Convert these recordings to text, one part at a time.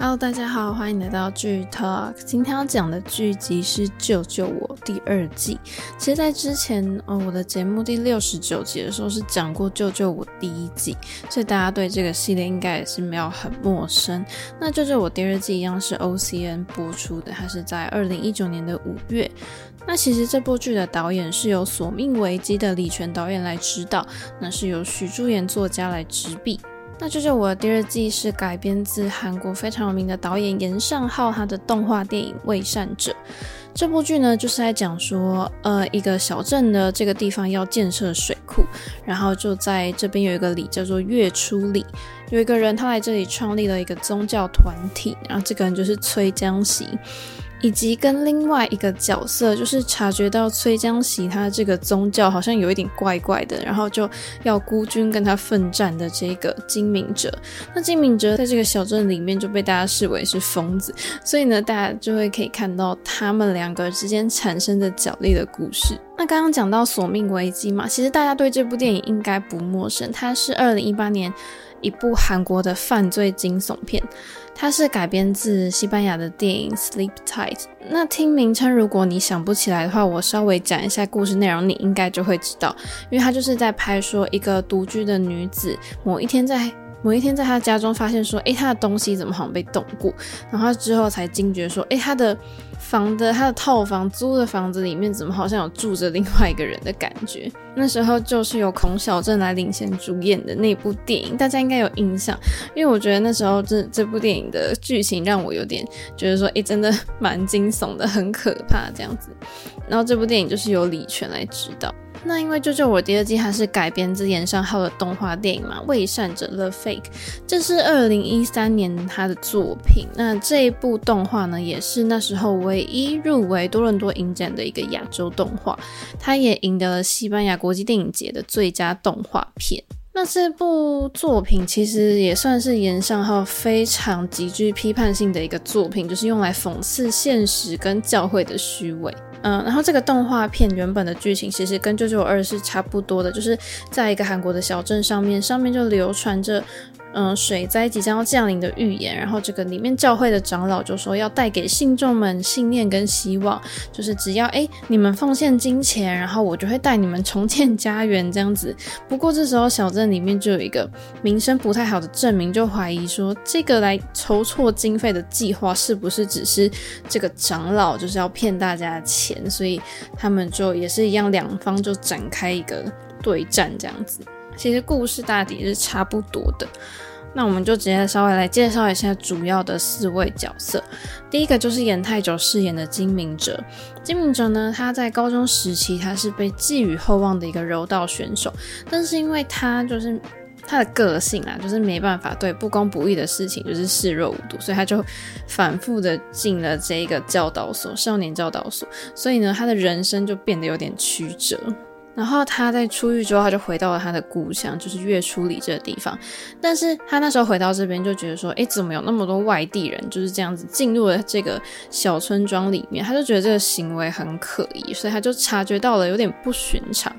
Hello， 大家好，欢迎来到剧 Talk。今天要讲的剧集是《救救我》第2季。其实在之前我的节目第69集的时候是讲过《救救我》第1季，所以大家对这个系列应该也是没有很陌生。那《救救我》第2季一样是 OCN 播出的，它是在2019年5月。那其实这部剧的导演是由《索命危机》的李泉导演来指导，那是由许柱言作家来执笔。那救救我的第2季是改编自韩国非常有名的导演岩上浩他的动画电影《伪善者》。这部剧呢就是在讲说一个小镇的这个地方要建设水库，然后就在这边有一个里叫做月初里，有一个人他来这里创立了一个宗教团体，然后这个人就是崔江熙，以及跟另外一个角色就是察觉到崔江熙他这个宗教好像有一点怪怪的，然后就要孤军跟他奋战的这个金明哲。那金明哲在这个小镇里面就被大家视为是疯子，所以呢大家就会可以看到他们两个之间产生的角力的故事。那刚刚讲到索命危机嘛，其实大家对这部电影应该不陌生，它是2018年一部韩国的犯罪惊悚片，它是改编自西班牙的电影 Sleep Tight。 那听名称如果你想不起来的话，我稍微讲一下故事内容你应该就会知道，因为它就是在拍说一个独居的女子某一天在她家中发现说她的东西怎么好像被动过，然后她之后才惊觉说她的套房租的房子里面怎么好像有住着另外一个人的感觉。那时候就是由孔晓振来领衔主演的那部电影，大家应该有印象，因为我觉得那时候这部电影的剧情让我有点觉得说真的蛮惊悚的，很可怕这样子。然后这部电影就是由李泉来指导。那因为救救我第2季它是改编自岩上浩的动画电影嘛，《伪善者 Love Fake》，这是2013年他的作品。那这一部动画呢也是那时候唯一入围多伦多影展的一个亚洲动画，它也赢得了西班牙国际电影节的最佳动画片。那这部作品其实也算是岩上浩非常极具批判性的一个作品，就是用来讽刺现实跟教会的虚伪。然后这个动画片原本的剧情其实跟《救救我2》是差不多的，就是在一个韩国的小镇上面就流传着水灾即将要降临的预言，然后这个里面教会的长老就说要带给信众们信念跟希望，就是只要你们奉献金钱，然后我就会带你们重建家园这样子。不过这时候小镇里面就有一个名声不太好的镇民就怀疑说这个来筹措经费的计划是不是只是这个长老就是要骗大家的钱，所以他们就也是一样，两方就展开一个对战这样子。其实故事大体是差不多的，那我们就直接稍微来介绍一下主要的4位角色。第一个就是严泰九饰演的金明哲。金明哲呢，他在高中时期他是被寄予厚望的一个柔道选手，但是因为他就是他的个性就是没办法对不公不义的事情就是视若无睹，所以他就反复的进了这个少年教导所，所以呢他的人生就变得有点曲折。然后他在出狱之后他就回到了他的故乡，就是月初里这个地方，但是他那时候回到这边就觉得说怎么有那么多外地人就是这样子进入了这个小村庄里面，他就觉得这个行为很可疑，所以他就察觉到了有点不寻常。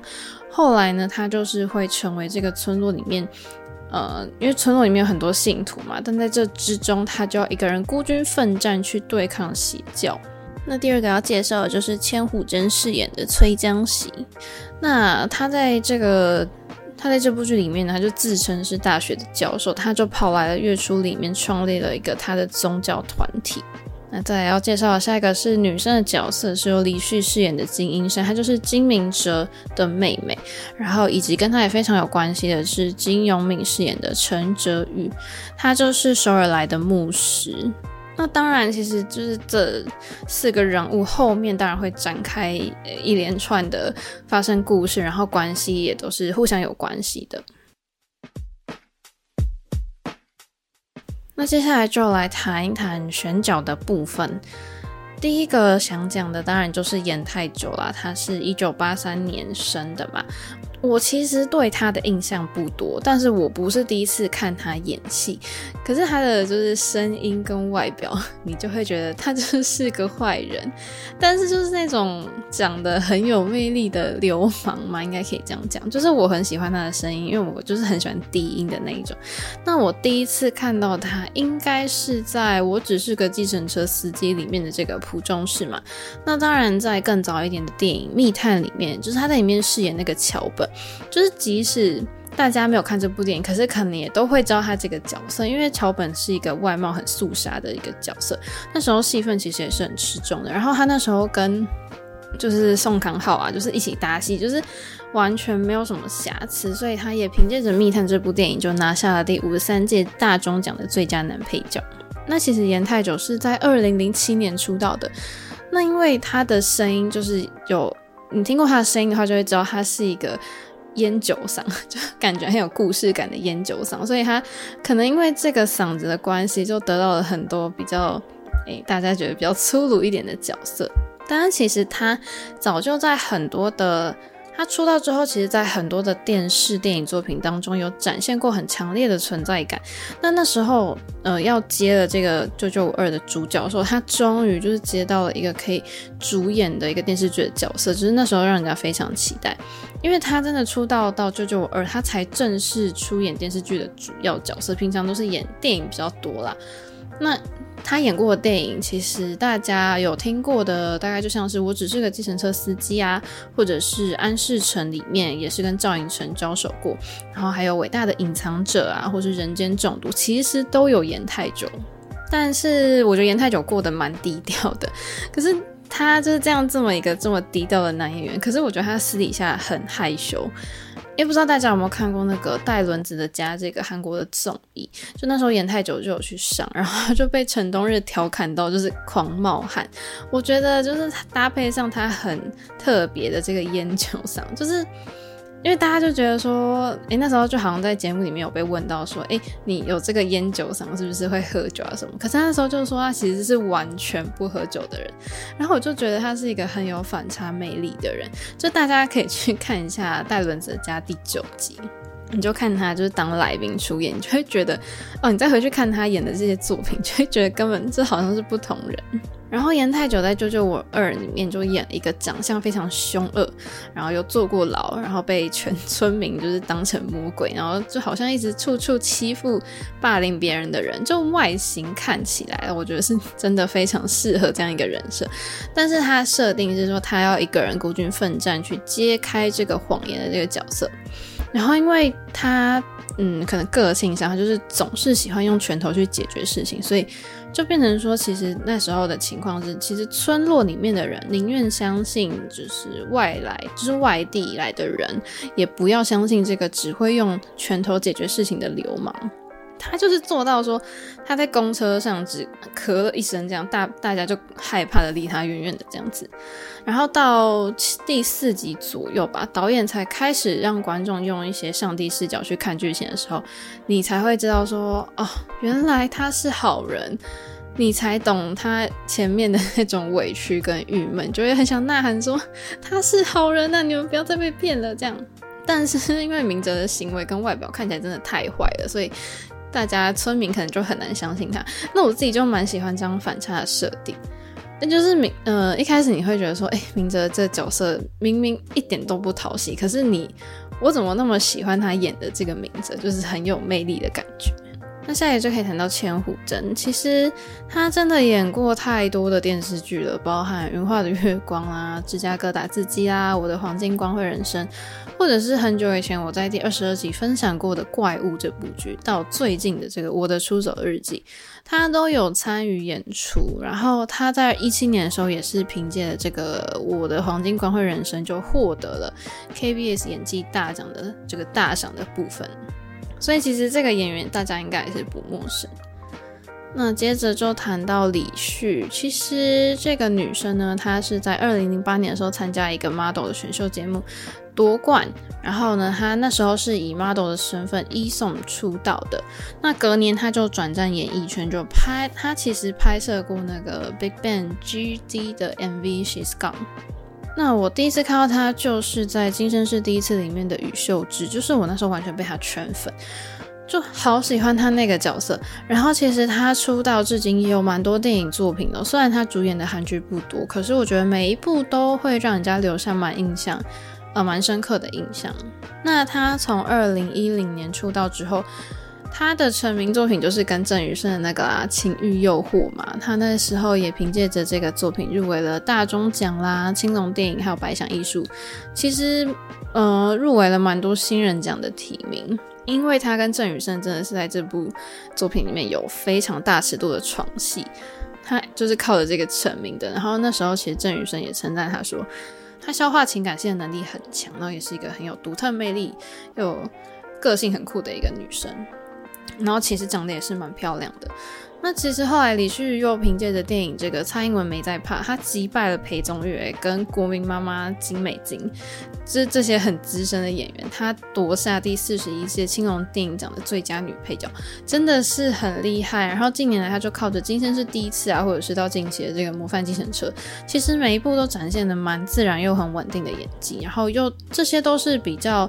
后来呢他就是会成为这个村落里面因为村落里面有很多信徒嘛，但在这之中他就要一个人孤军奋战去对抗邪教。那第2个要介绍的就是千虎真饰演的崔江熙。那他在这部剧里面呢，他就自称是大学的教授，他就跑来了月初里面创立了一个他的宗教团体。那再来要介绍的下一个是女生的角色，是由李旭饰演的金英善，她就是金明哲的妹妹，然后以及跟她也非常有关系的是金永敏饰演的陈哲宇，她就是首尔来的牧师。那当然其实就是这4个人物后面当然会展开一连串的发生故事，然后关系也都是互相有关系的。那接下来就来谈一谈选角的部分。第一个想讲的当然就是严泰久啦，他是1983年生的嘛，我其实对他的印象不多，但是我不是第一次看他演戏，可是他的就是声音跟外表，你就会觉得他就是个坏人，但是就是那种长得很有魅力的流氓嘛，应该可以这样讲，就是我很喜欢他的声音，因为我就是很喜欢低音的那一种。那我第一次看到他应该是在《我只是个计程车司机》里面的这个朴钟士嘛，那当然在更早一点的电影《密探》里面，就是他在里面饰演那个桥本，就是即使大家没有看这部电影，可是可能也都会知道他这个角色，因为桥本是一个外貌很肃杀的一个角色，那时候戏份其实也是很吃重的，然后他那时候跟就是宋康昊啊，就是一起搭戏，就是完全没有什么瑕疵，所以他也凭借着《密探》这部电影就拿下了第53届大钟奖的最佳男配角。那其实岩太久是在2007年出道的，那因为他的声音就是有，你听过他的声音的话就会知道他是一个烟酒嗓，就感觉很有故事感的烟酒嗓，所以他可能因为这个嗓子的关系就得到了很多比较大家觉得比较粗鲁一点的角色。但是其实他早就在很多的，他出道之后其实在很多的电视电影作品当中有展现过很强烈的存在感。那时候要接了这个995-2的主角的时候，他终于就是接到了一个可以主演的一个电视剧的角色，就是那时候让人家非常期待，因为他真的出道到995-2他才正式出演电视剧的主要角色，平常都是演电影比较多啦。那他演过的电影其实大家有听过的大概就像是《我只是个计程车司机》啊，或者是《安室城》里面也是跟赵寅成交手过，然后还有《伟大的隐藏者》啊，或是《人间中毒》，其实都有岩太久，但是我觉得岩太久过得蛮低调的，可是他就是这么低调的男演员，可是我觉得他私底下很害羞。也不知道大家有没有看过那个带轮子的家这个韩国的综艺，就那时候岩太久就有去上，然后就被陈东日调侃到就是狂冒汗。我觉得就是搭配上他很特别的这个烟酒嗓，就是因为大家就觉得说那时候就好像在节目里面有被问到说你有这个烟酒嗓是不是会喝酒啊什么，可是他那时候就说他其实是完全不喝酒的人，然后我就觉得他是一个很有反差魅力的人，就大家可以去看一下《带轮子的家》第9集，你就看他就是当来宾出演，你就会觉得你再回去看他演的这些作品，就会觉得根本这好像是不同人。然后岩太久在《995-2》里面就演一个长相非常凶恶，然后又坐过牢，然后被全村民就是当成魔鬼，然后就好像一直处处欺负霸凌别人的人，就外形看起来我觉得是真的非常适合这样一个人设，但是他设定是说他要一个人孤军奋战去揭开这个谎言的这个角色。然后因为他可能个性上他就是总是喜欢用拳头去解决事情，所以就变成说其实那时候的情况是，其实村落里面的人宁愿相信就是外地来的人，也不要相信这个只会用拳头解决事情的流氓。他就是做到说他在公车上只咳了一声这样，大家就害怕的离他远远的这样子。然后到第4集左右吧，导演才开始让观众用一些上帝视角去看剧情的时候，你才会知道说原来他是好人，你才懂他前面的那种委屈跟郁闷，就会很想呐喊说他是好人啊，你们不要再被骗了这样。但是因为明哲的行为跟外表看起来真的太坏了，所以大家村民可能就很难相信他。那我自己就蛮喜欢这样反差的设定，那就是一开始你会觉得说明哲这角色明明一点都不讨喜，可是我怎么那么喜欢他演的这个明哲，就是很有魅力的感觉。那下一个就可以谈到千户真，其实他真的演过太多的电视剧了，包含《云画的月光》啦，《芝加哥打字机》啦，《我的黄金光辉人生》，或者是很久以前我在第22集分享过的《怪物》这部剧，到最近的这个《我的出走日记》，他都有参与演出。然后他在2017年的时候也是凭借这个《我的黄金光辉人生》就获得了 KBS 演技大奖的这个大赏的部分，所以其实这个演员大家应该也是不陌生。那接着就谈到李旭，其实这个女生呢，她是在2008年的时候参加一个 model 的选秀节目夺冠，然后呢她那时候是以 model 的身份送出道的。那隔年她就转战演艺圈，就她其实拍摄过那个 Big Bang GD 的 MV She's Gone。那我第一次看到他就是在《今生是第一次》里面的宇秀智，就是我那时候完全被他圈粉，就好喜欢他那个角色。然后其实他出道至今也有蛮多电影作品的，虽然他主演的韩剧不多，可是我觉得每一部都会让人家留下蛮深刻的印象。那他从2010年出道之后，他的成名作品就是跟郑宇盛的那个情欲诱惑嘛，他那时候也凭借着这个作品入围了大钟奖啦、青龙电影还有百想艺术，其实入围了蛮多新人奖的提名，因为他跟郑宇盛真的是在这部作品里面有非常大尺度的床戏，他就是靠着这个成名的。然后那时候其实郑宇盛也称赞他说他消化情感性的能力很强，然后也是一个很有独特魅力又个性很酷的一个女生，然后其实长得也是蛮漂亮的。那其实后来李旭又凭借着电影这个蔡英文没在怕，他击败了裴宗岳跟国民妈妈金美京，就是这些很资深的演员，他夺下第41届青龙电影奖的最佳女配角，真的是很厉害。然后近年来他就靠着《今生是第一次》或者是到近期的这个《模范计程车》，其实每一部都展现的蛮自然又很稳定的演技，然后又这些都是比较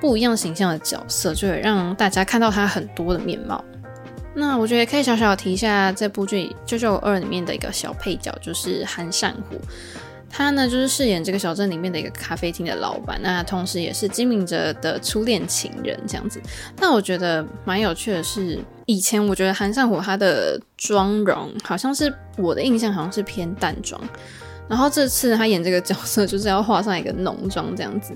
不一样形象的角色，就会让大家看到他很多的面貌。那我觉得可以小小提一下这部剧《992》里面的一个小配角，就是韩善虎，他呢就是饰演这个小镇里面的一个咖啡厅的老板，那同时也是金敏哲的初恋情人这样子。但我觉得蛮有趣的是，以前我觉得韩善虎他的妆容好像是我的印象好像是偏淡妆，然后这次他演这个角色就是要画上一个浓妆这样子，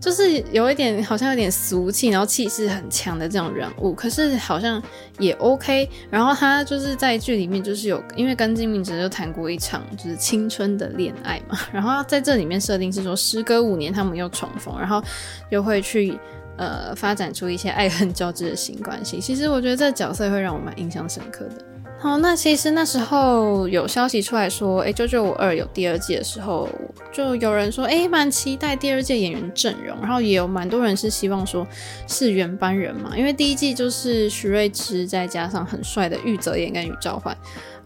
就是有一点好像有点俗气然后气势很强的这种人物，可是好像也 OK。 然后他就是在剧里面就是有因为跟金敏哲就谈过一场就是青春的恋爱嘛，然后在这里面设定是说时隔5年他们又重逢，然后又会去发展出一些爱恨交织的新关系。其实我觉得这角色会让我蛮印象深刻的。好，那其实那时候有消息出来说992有第二季的时候，就有人说蛮期待第二季演员阵容，然后也有蛮多人是希望说是原班人嘛，因为第一季就是徐睿知再加上很帅的玉泽演跟宇兆焕。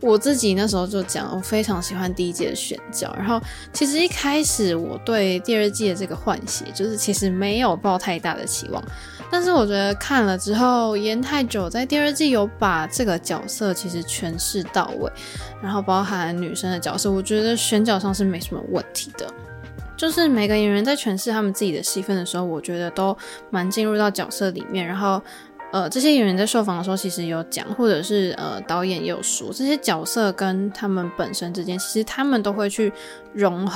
我自己那时候就讲我非常喜欢第一季的选角，然后其实一开始我对第二季的这个换血就是其实没有抱太大的期望，但是我觉得看了之后严泰久在第二季有把这个角色其实诠释到位，然后包含女生的角色我觉得选角上是没什么问题的，就是每个演员在诠释他们自己的戏份的时候我觉得都蛮进入到角色里面。然后这些演员在受访的时候其实有讲，或者是导演也有说这些角色跟他们本身之间其实他们都会去融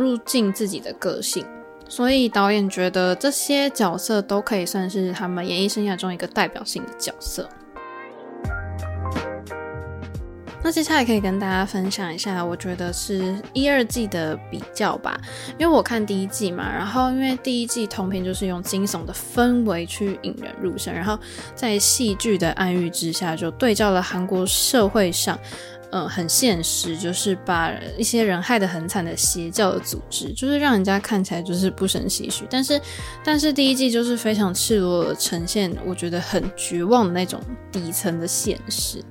入进自己的个性，所以导演觉得这些角色都可以算是他们演艺生涯中一个代表性的角色。那接下来可以跟大家分享一下我觉得是一二季的比较吧，因为我看第一季嘛，然后因为第一季同频就是用惊悚的氛围去引人入胜，然后在戏剧的暗喻之下就对照了韩国社会上很现实，就是把一些人害得很惨的邪教的组织，就是让人家看起来就是不胜唏嘘。但是第一季就是非常赤裸的呈现我觉得很绝望的那种底层的现实，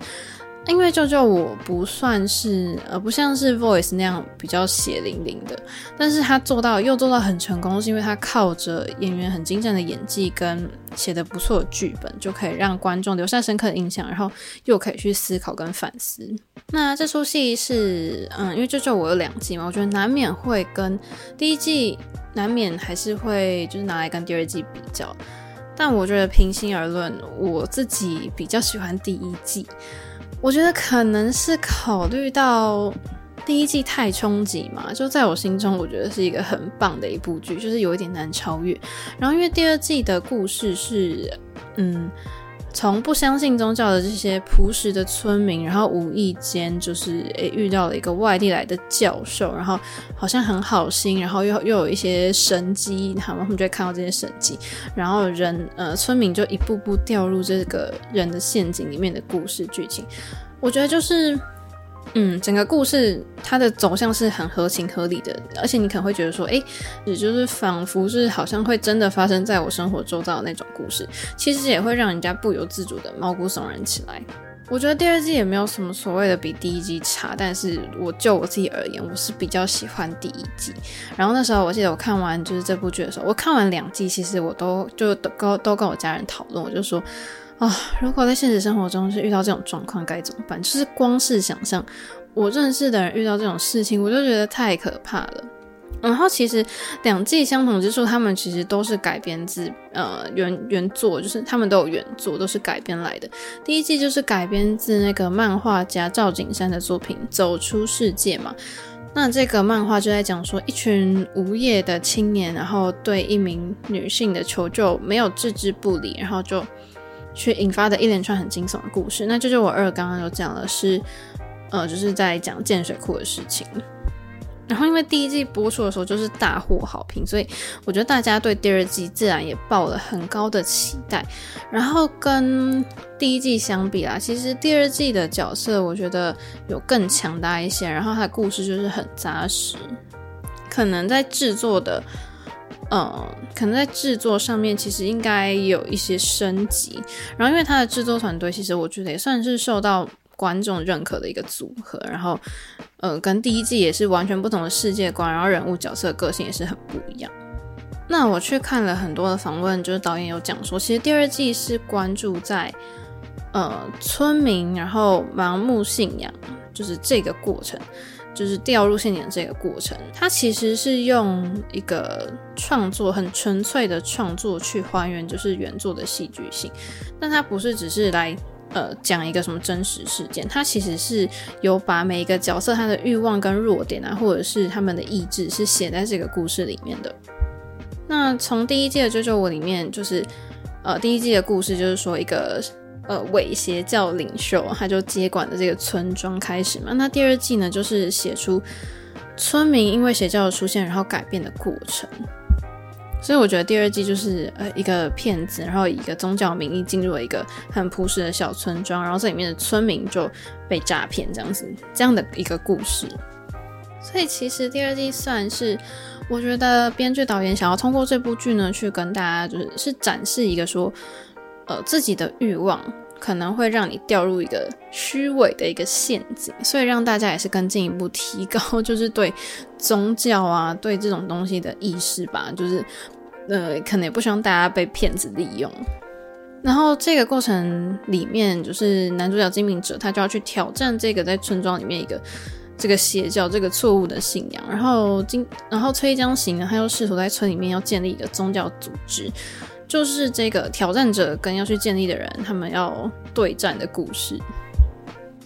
因为救我不算是不像是 Voice 那样比较血淋淋的，但是他做到很成功，是因为他靠着演员很精湛的演技跟写得不错的剧本，就可以让观众留下深刻的印象，然后又可以去思考跟反思。那这出戏是因为救我有2季嘛，我觉得难免会跟第一季难免还是会就是拿来跟第二季比较，但我觉得平心而论我自己比较喜欢第一季。我觉得可能是考虑到第一季太冲击嘛，就在我心中我觉得是一个很棒的一部剧，就是有一点难超越。然后因为第二季的故事是从不相信宗教的这些朴实的村民，然后无意间就是遇到了一个外地来的教授，然后好像很好心，然后又有一些神迹，他们就会看到这些神迹，然后村民就一步步掉入这个人的陷阱里面的故事剧情。我觉得就是整个故事它的走向是很合情合理的，而且你可能会觉得说也就是仿佛是好像会真的发生在我生活周遭的那种故事，其实也会让人家不由自主的毛骨悚然起来。我觉得第二季也没有什么所谓的比第一季差，但是就我自己而言，我是比较喜欢第一季。然后那时候我记得我看完就是这部剧的时候，我看完2季，其实我都跟我家人讨论，我就说如果在现实生活中是遇到这种状况该怎么办，就是光是想象我认识的人遇到这种事情，我就觉得太可怕了。然后其实2季相同之处，他们其实都是改编自原作，就是他们都有原作，都是改编来的。第一季就是改编自那个漫画家赵景山的作品《走出世界》嘛。那这个漫画就在讲说一群无业的青年，然后对一名女性的求救没有置之不理，然后就去引发的一连串很惊悚的故事。那就我二刚刚有讲的是就是在讲建水库的事情。然后因为第一季播出的时候就是大获好评，所以我觉得大家对第二季自然也抱了很高的期待。然后跟第一季相比啦，其实第二季的角色我觉得有更强大一些，然后它的故事就是很扎实，可能在制作上面其实应该有一些升级。然后因为它的制作团队其实我觉得也算是受到观众认可的一个组合，然后跟第一季也是完全不同的世界观，然后人物角色个性也是很不一样。那我去看了很多的访问，就是导演有讲说其实第二季是关注在村民然后盲目信仰，就是这个过程，就是掉入陷阱这个过程，它其实是用一个创作，很纯粹的创作去还原就是原作的戏剧性。但它不是只是来讲一个什么真实事件，它其实是有把每一个角色他的欲望跟弱点啊，或者是他们的意志是写在这个故事里面的。那从第一季的救救我里面，就是第一季的故事就是说一个伪邪教领袖他就接管了这个村庄开始嘛。那第二季呢就是写出村民因为邪教的出现然后改变的过程。所以我觉得第二季就是一个骗子，然后以一个宗教名义进入了一个很朴实的小村庄，然后这里面的村民就被诈骗，这样的一个故事。所以其实第二季算是我觉得编剧导演想要通过这部剧呢去跟大家就是展示一个说自己的欲望可能会让你掉入一个虚伪的一个陷阱，所以让大家也是更进一步提高就是对宗教啊对这种东西的意识吧，就是可能也不希望大家被骗子利用。然后这个过程里面就是男主角金明哲他就要去挑战这个在村庄里面一个这个邪教这个错误的信仰，然后崔江行呢他又试图在村里面要建立一个宗教组织，就是这个挑战者跟要去建立的人他们要对战的故事。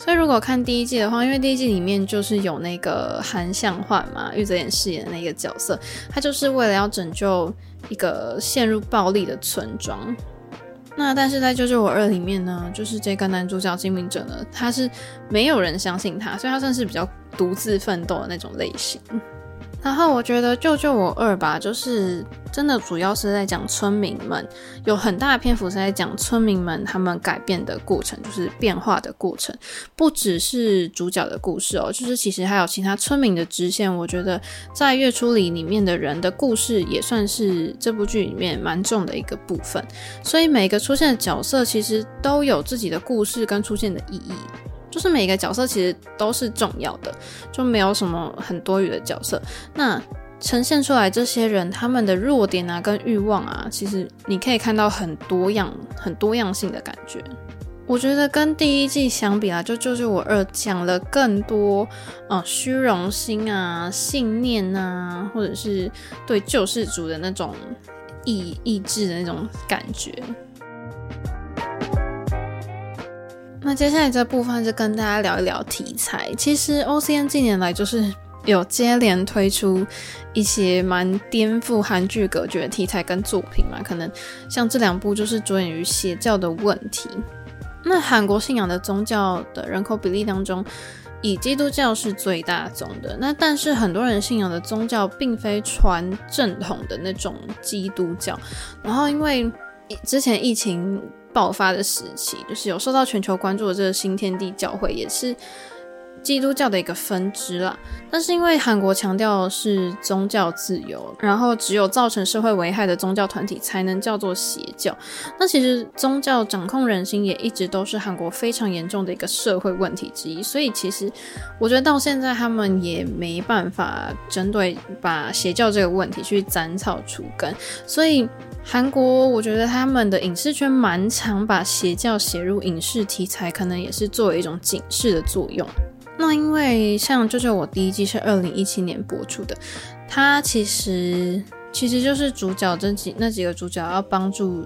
所以如果看第一季的话，因为第一季里面就是有那个韩相焕嘛，玉泽演饰演的那个角色，他就是为了要拯救一个陷入暴力的村庄。那但是在救救我2里面呢，就是这个男主角金明哲呢他是没有人相信他，所以他算是比较独自奋斗的那种类型。然后我觉得救救我2吧，就是真的主要是在讲村民们，有很大的篇幅是在讲村民们他们改变的过程，就是变化的过程，不只是主角的故事哦，就是其实还有其他村民的支线。我觉得在月初里面的人的故事也算是这部剧里面蛮重的一个部分，所以每个出现的角色其实都有自己的故事跟出现的意义，就是每个角色其实都是重要的，就没有什么很多余的角色。那呈现出来这些人他们的弱点啊跟欲望啊，其实你可以看到很多样性的感觉。我觉得跟第一季相比啊，就是我2讲了更多虚荣心啊信念啊，或者是对救世主的那种意志的那种感觉。那接下来这部分就跟大家聊一聊题材。其实 OCN 近年来就是有接连推出一些蛮颠覆韩剧格局的题材跟作品嘛，可能像这2部就是着眼于邪教的问题。那韩国信仰的宗教的人口比例当中，以基督教是最大宗的，那但是很多人信仰的宗教并非传正统的那种基督教。然后因为之前疫情爆发的时期，就是有受到全球关注的这个新天地教会也是基督教的一个分支啦。但是因为韩国强调的是宗教自由，然后只有造成社会危害的宗教团体才能叫做邪教。那其实宗教掌控人心也一直都是韩国非常严重的一个社会问题之一，所以其实我觉得到现在他们也没办法针对把邪教这个问题去斩草除根，所以韩国我觉得他们的影视圈蛮常把邪教写入影视题材，可能也是作为一种警示的作用。那因为像救救我第一季是2017年播出的，它其实就是主角那几个主角要帮助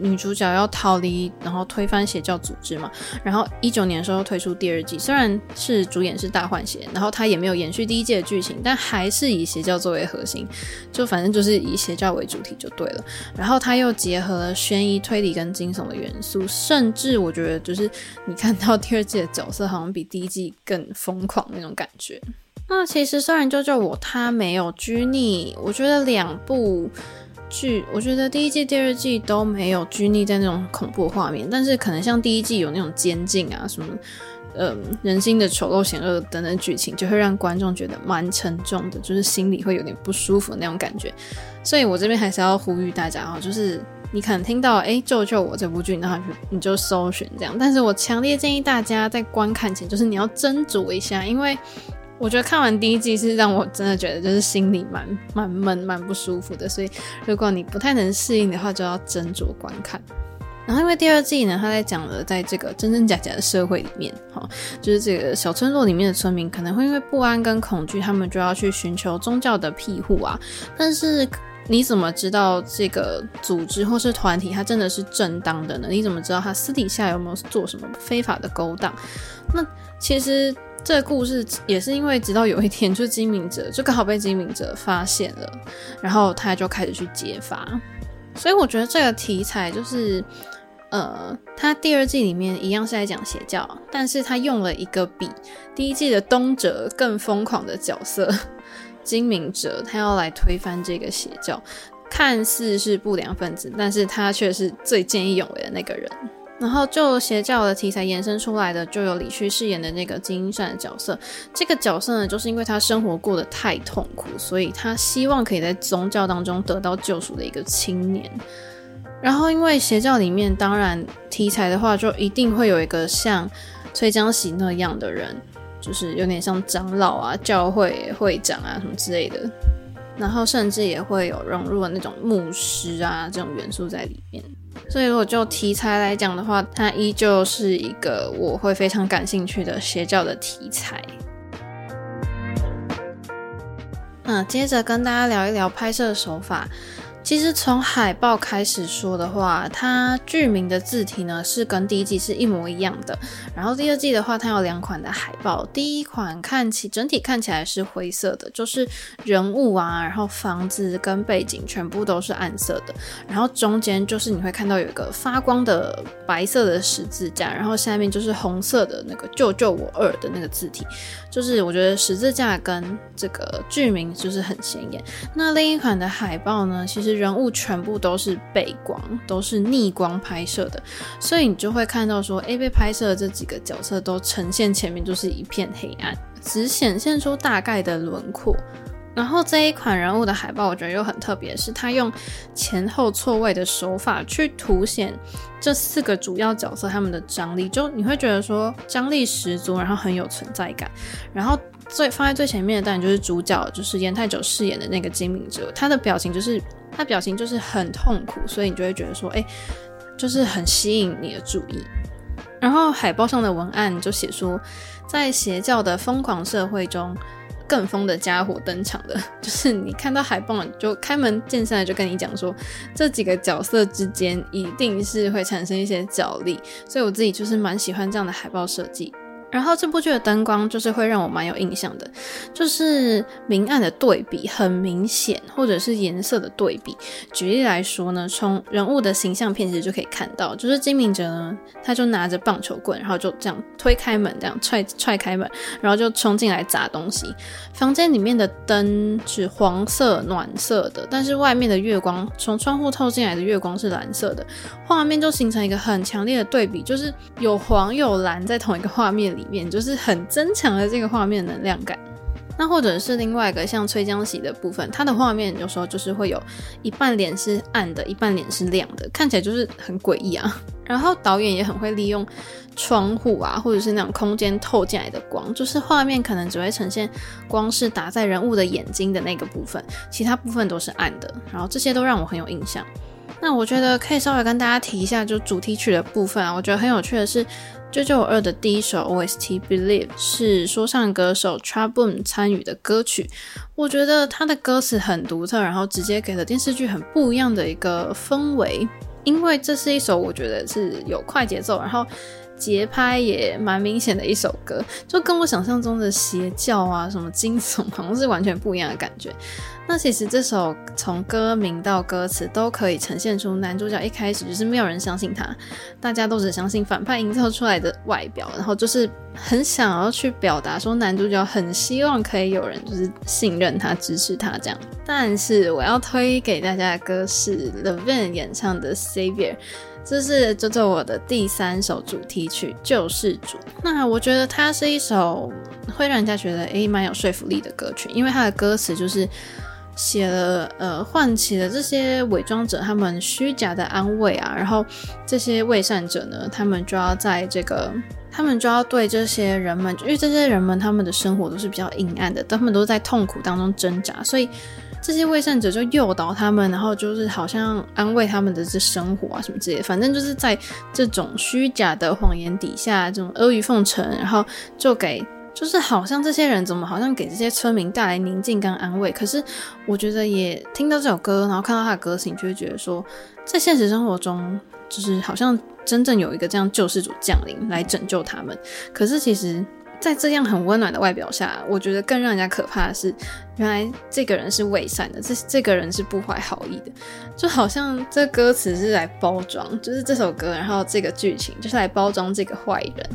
女主角要逃离，然后推翻邪教组织嘛。然后19年的时候推出第二季，虽然是主演是大换血，然后他也没有延续第一季的剧情，但还是以邪教作为核心，就反正就是以邪教为主题就对了。然后他又结合了悬疑推理跟惊悚的元素，甚至我觉得就是你看到第二季的角色好像比第一季更疯狂那种感觉。那其实虽然救救我他没有拘泥，我觉得两部剧，我觉得第一季第二季都没有拘泥在那种恐怖画面，但是可能像第一季有那种监禁啊什么人心的丑陋险恶等等剧情，就会让观众觉得蛮沉重的，就是心里会有点不舒服的那种感觉。所以我这边还是要呼吁大家就是你可能听到救救我这部剧，然后你就搜寻这样，但是我强烈建议大家在观看前就是你要斟酌一下，因为我觉得看完第一季是让我真的觉得就是心里蛮闷蛮不舒服的，所以如果你不太能适应的话就要斟酌观看。然后因为第二季呢，他在讲了在这个真真假假的社会里面就是这个小村落里面的村民可能会因为不安跟恐惧，他们就要去寻求宗教的庇护啊，但是你怎么知道这个组织或是团体它真的是正当的呢？你怎么知道它私底下有没有做什么非法的勾当？那其实这个故事也是因为直到有一天就是经营者就刚好被经营者发现了，然后他就开始去揭发。所以我觉得这个题材就是他第二季里面一样是在讲邪教，但是他用了一个比第一季的东哲更疯狂的角色经营者，他要来推翻这个邪教，看似是不良分子，但是他却是最见义勇为的那个人。然后就邪教的题材延伸出来的就有李旭饰演的那个金英善的角色，这个角色呢就是因为他生活过得太痛苦，所以他希望可以在宗教当中得到救赎的一个青年。然后因为邪教里面当然题材的话就一定会有一个像崔江喜那样的人，就是有点像长老啊教会会长啊什么之类的，然后甚至也会有融入了那种牧师啊这种元素在里面。所以如果就题材来讲的话，它依旧是一个我会非常感兴趣的邪教的题材。接着跟大家聊一聊拍摄手法。其实从海报开始说的话，它剧名的字体呢是跟第一季是一模一样的，然后第二季的话它有两款的海报。第一款整体看起来是灰色的，就是人物啊然后房子跟背景全部都是暗色的，然后中间就是你会看到有一个发光的白色的十字架，然后下面就是红色的那个救救我2的那个字体，就是我觉得十字架跟这个剧名就是很显眼。那另一款的海报呢，其实人物全部都是背光，都是逆光拍摄的，所以你就会看到说被拍摄的这几个角色都呈现前面就是一片黑暗，只显现出大概的轮廓。然后这一款人物的海报我觉得又很特别，是他用前后错位的手法去凸显这四个主要角色他们的张力，就你会觉得说张力十足，然后很有存在感。然后放在最前面的当然就是主角，就是严泰九饰演的那个金敏哲，他表情就是很痛苦，所以你就会觉得说就是很吸引你的注意。然后海报上的文案就写说，在邪教的疯狂社会中更疯的家伙登场了，就是你看到海报就开门见山的就跟你讲说这几个角色之间一定是会产生一些角力，所以我自己就是蛮喜欢这样的海报设计。然后这部剧的灯光就是会让我蛮有印象的，就是明暗的对比很明显，或者是颜色的对比。举例来说呢，从人物的形象片其实就可以看到，就是金敏哲呢他就拿着棒球棍，然后就这样推开门，这样踹开门，然后就冲进来砸东西。房间里面的灯是黄色暖色的，但是外面的月光，从窗户透进来的月光是蓝色的，画面就形成一个很强烈的对比，就是有黄有蓝在同一个画面里，里面，就是很增强了这个画面能量感。那或者是另外一个像崔江喜的部分，他的画面有时候就是会有一半脸是暗的，一半脸是亮的，看起来就是很诡异啊。然后导演也很会利用窗户啊，或者是那种空间透进来的光，就是画面可能只会呈现光是打在人物的眼睛的那个部分，其他部分都是暗的，然后这些都让我很有印象。那我觉得可以稍微跟大家提一下就主题曲的部分啊，我觉得很有趣的是992的第一首 OST BELIEVE 是说唱歌手 TRABOOM 参与的歌曲，我觉得他的歌词很独特，然后直接给了电视剧很不一样的一个氛围，因为这是一首我觉得是有快节奏，然后节拍也蛮明显的一首歌，就跟我想象中的邪教啊什么惊悚好像是完全不一样的感觉。那其实这首从歌名到歌词都可以呈现出男主角一开始就是没有人相信他，大家都只相信反派营造出来的外表，然后就是很想要去表达说男主角很希望可以有人就是信任他支持他这样。但是我要推给大家的歌是 Levin 演唱的 Savior，这是992的第3首主题曲救世主。那我觉得它是一首会让人家觉得蛮有说服力的歌曲，因为它的歌词就是写了唤起了这些伪装者他们虚假的安慰啊，然后这些伪善者呢，他们就要对这些人们，因为这些人们他们的生活都是比较阴暗的，他们都在痛苦当中挣扎，所以这些伪善者就诱导他们，然后就是好像安慰他们的这生活啊什么之类的，反正就是在这种虚假的谎言底下，这种阿谀奉承，然后就是好像这些人怎么好像给这些村民带来宁静跟安慰。可是我觉得也听到这首歌，然后看到他的歌词，你就会觉得说在现实生活中就是好像真正有一个这样救世主降临来拯救他们，可是其实在这样很温暖的外表下，我觉得更让人家可怕的是原来这个人是伪善的，这个人是不怀好意的，就好像这歌词是来包装，就是这首歌然后这个剧情就是来包装这个坏人，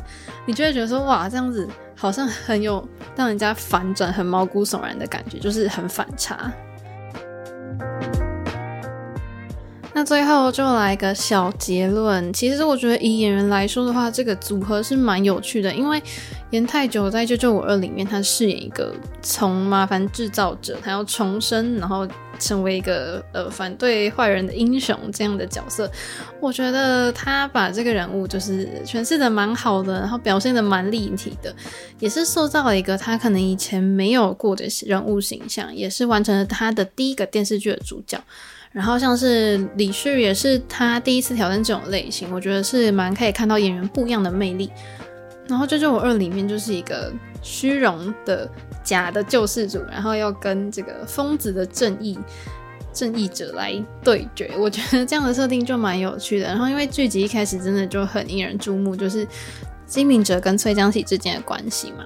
你就会觉得说哇，这样子好像很有让人家反转，很毛骨悚然的感觉，就是很反差。那最后就来个小结论，其实我觉得以演员来说的话，这个组合是蛮有趣的，因为严泰九在992里面他饰演一个从麻烦制造者，他要重生然后成为一个反对坏人的英雄这样的角色，我觉得他把这个人物就是诠释的蛮好的，然后表现的蛮立体的，也是塑造了一个他可能以前没有过的人物形象，也是完成了他的第一个电视剧的主角。然后像是李旭也是他第一次挑战这种类型，我觉得是蛮可以看到演员不一样的魅力。然后992里面就是一个虚荣的假的救世主，然后要跟这个疯子的正义者来对决，我觉得这样的设定就蛮有趣的。然后因为剧集一开始真的就很引人注目，就是金敏哲跟崔江喜之间的关系嘛，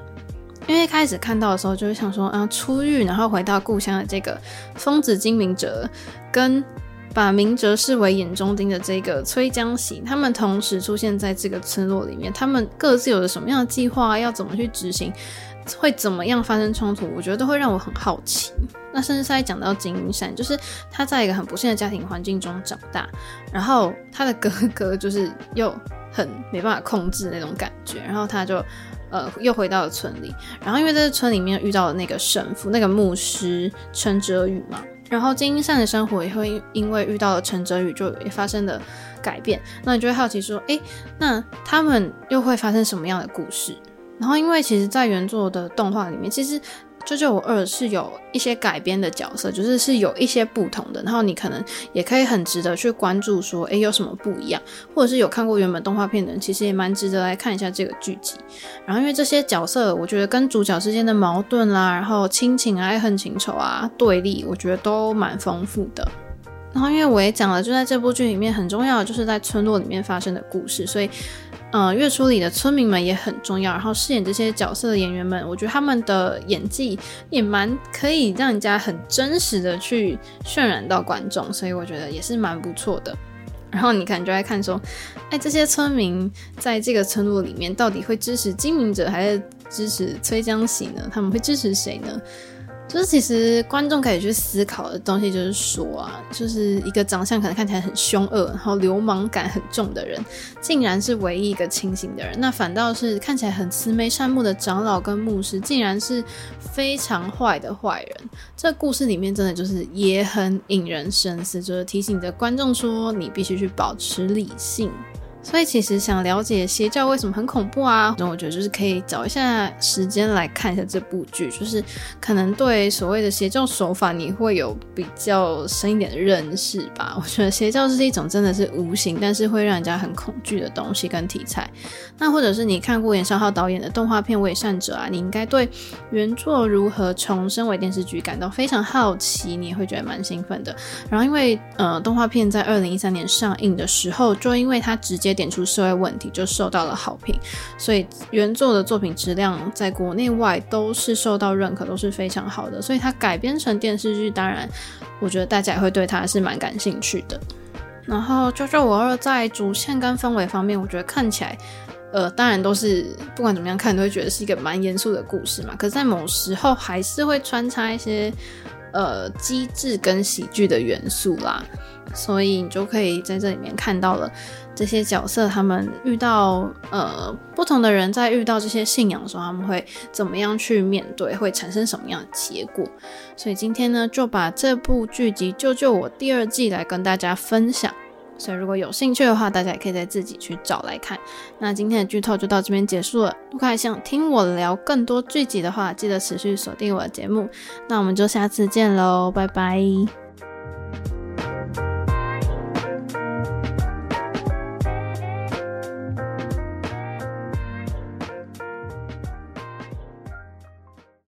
因为一开始看到的时候就会想说出狱然后回到故乡的这个疯子金明哲跟把明哲视为眼中钉的这个崔江喜，他们同时出现在这个村落里面，他们各自有着什么样的计划，要怎么去执行，会怎么样发生冲突，我觉得都会让我很好奇。那甚至在讲到金云山，就是他在一个很不幸的家庭环境中长大，然后他的哥哥就是又很没办法控制那种感觉，然后他就又回到了村里，然后因为在村里面遇到了那个神父，那个牧师陈哲宇嘛，然后金英善的生活也会因为遇到了陈哲宇就也发生了改变，那你就会好奇说那他们又会发生什么样的故事。然后因为其实在原作的动画里面，其实992是有一些改编的角色，就是是有一些不同的，然后你可能也可以很值得去关注说有什么不一样，或者是有看过原本动画片的人其实也蛮值得来看一下这个剧集。然后因为这些角色我觉得跟主角之间的矛盾啦，然后亲情啊爱恨情仇啊对立，我觉得都蛮丰富的。然后因为我也讲了，就在这部剧里面很重要的就是在村落里面发生的故事，所以月初里的村民们也很重要，然后饰演这些角色的演员们，我觉得他们的演技也蛮可以让人家很真实的去渲染到观众，所以我觉得也是蛮不错的。然后你可能就在看说这些村民在这个村落里面到底会支持金明哲还是支持崔江喜呢？他们会支持谁呢？就是其实观众可以去思考的东西就是说啊，就是一个长相可能看起来很凶恶然后流氓感很重的人竟然是唯一一个清醒的人，那反倒是看起来很慈眉善目的长老跟牧师竟然是非常坏的坏人。这故事里面真的就是也很引人深思，就是提醒着观众说你必须去保持理性。所以其实想了解邪教为什么很恐怖啊，我觉得就是可以找一下时间来看一下这部剧，就是可能对所谓的邪教手法你会有比较深一点的认识吧。我觉得邪教是一种真的是无形但是会让人家很恐惧的东西跟题材。那或者是你看过严尚浩导演的动画片《伪善者》啊，你应该对原作如何重生为电视剧感到非常好奇，你也会觉得蛮兴奋的。然后因为动画片在2013年上映的时候，就因为它直接点出社会问题就受到了好评，所以原作的作品质量在国内外都是受到认可，都是非常好的，所以它改编成电视剧当然我觉得大家也会对它是蛮感兴趣的。然后99552在主线跟氛围方面我觉得看起来当然都是不管怎么样看都会觉得是一个蛮严肃的故事嘛，可是在某时候还是会穿插一些机智跟喜剧的元素啦，所以你就可以在这里面看到了这些角色他们遇到不同的人在遇到这些信仰的时候他们会怎么样去面对，会产生什么样的结果。所以今天呢就把这部剧集《救救我》第二季来跟大家分享，所以如果有兴趣的话大家也可以再自己去找来看。那今天的剧透就到这边结束了，如果还想听我聊更多剧集的话记得持续锁定我的节目，那我们就下次见咯，拜拜。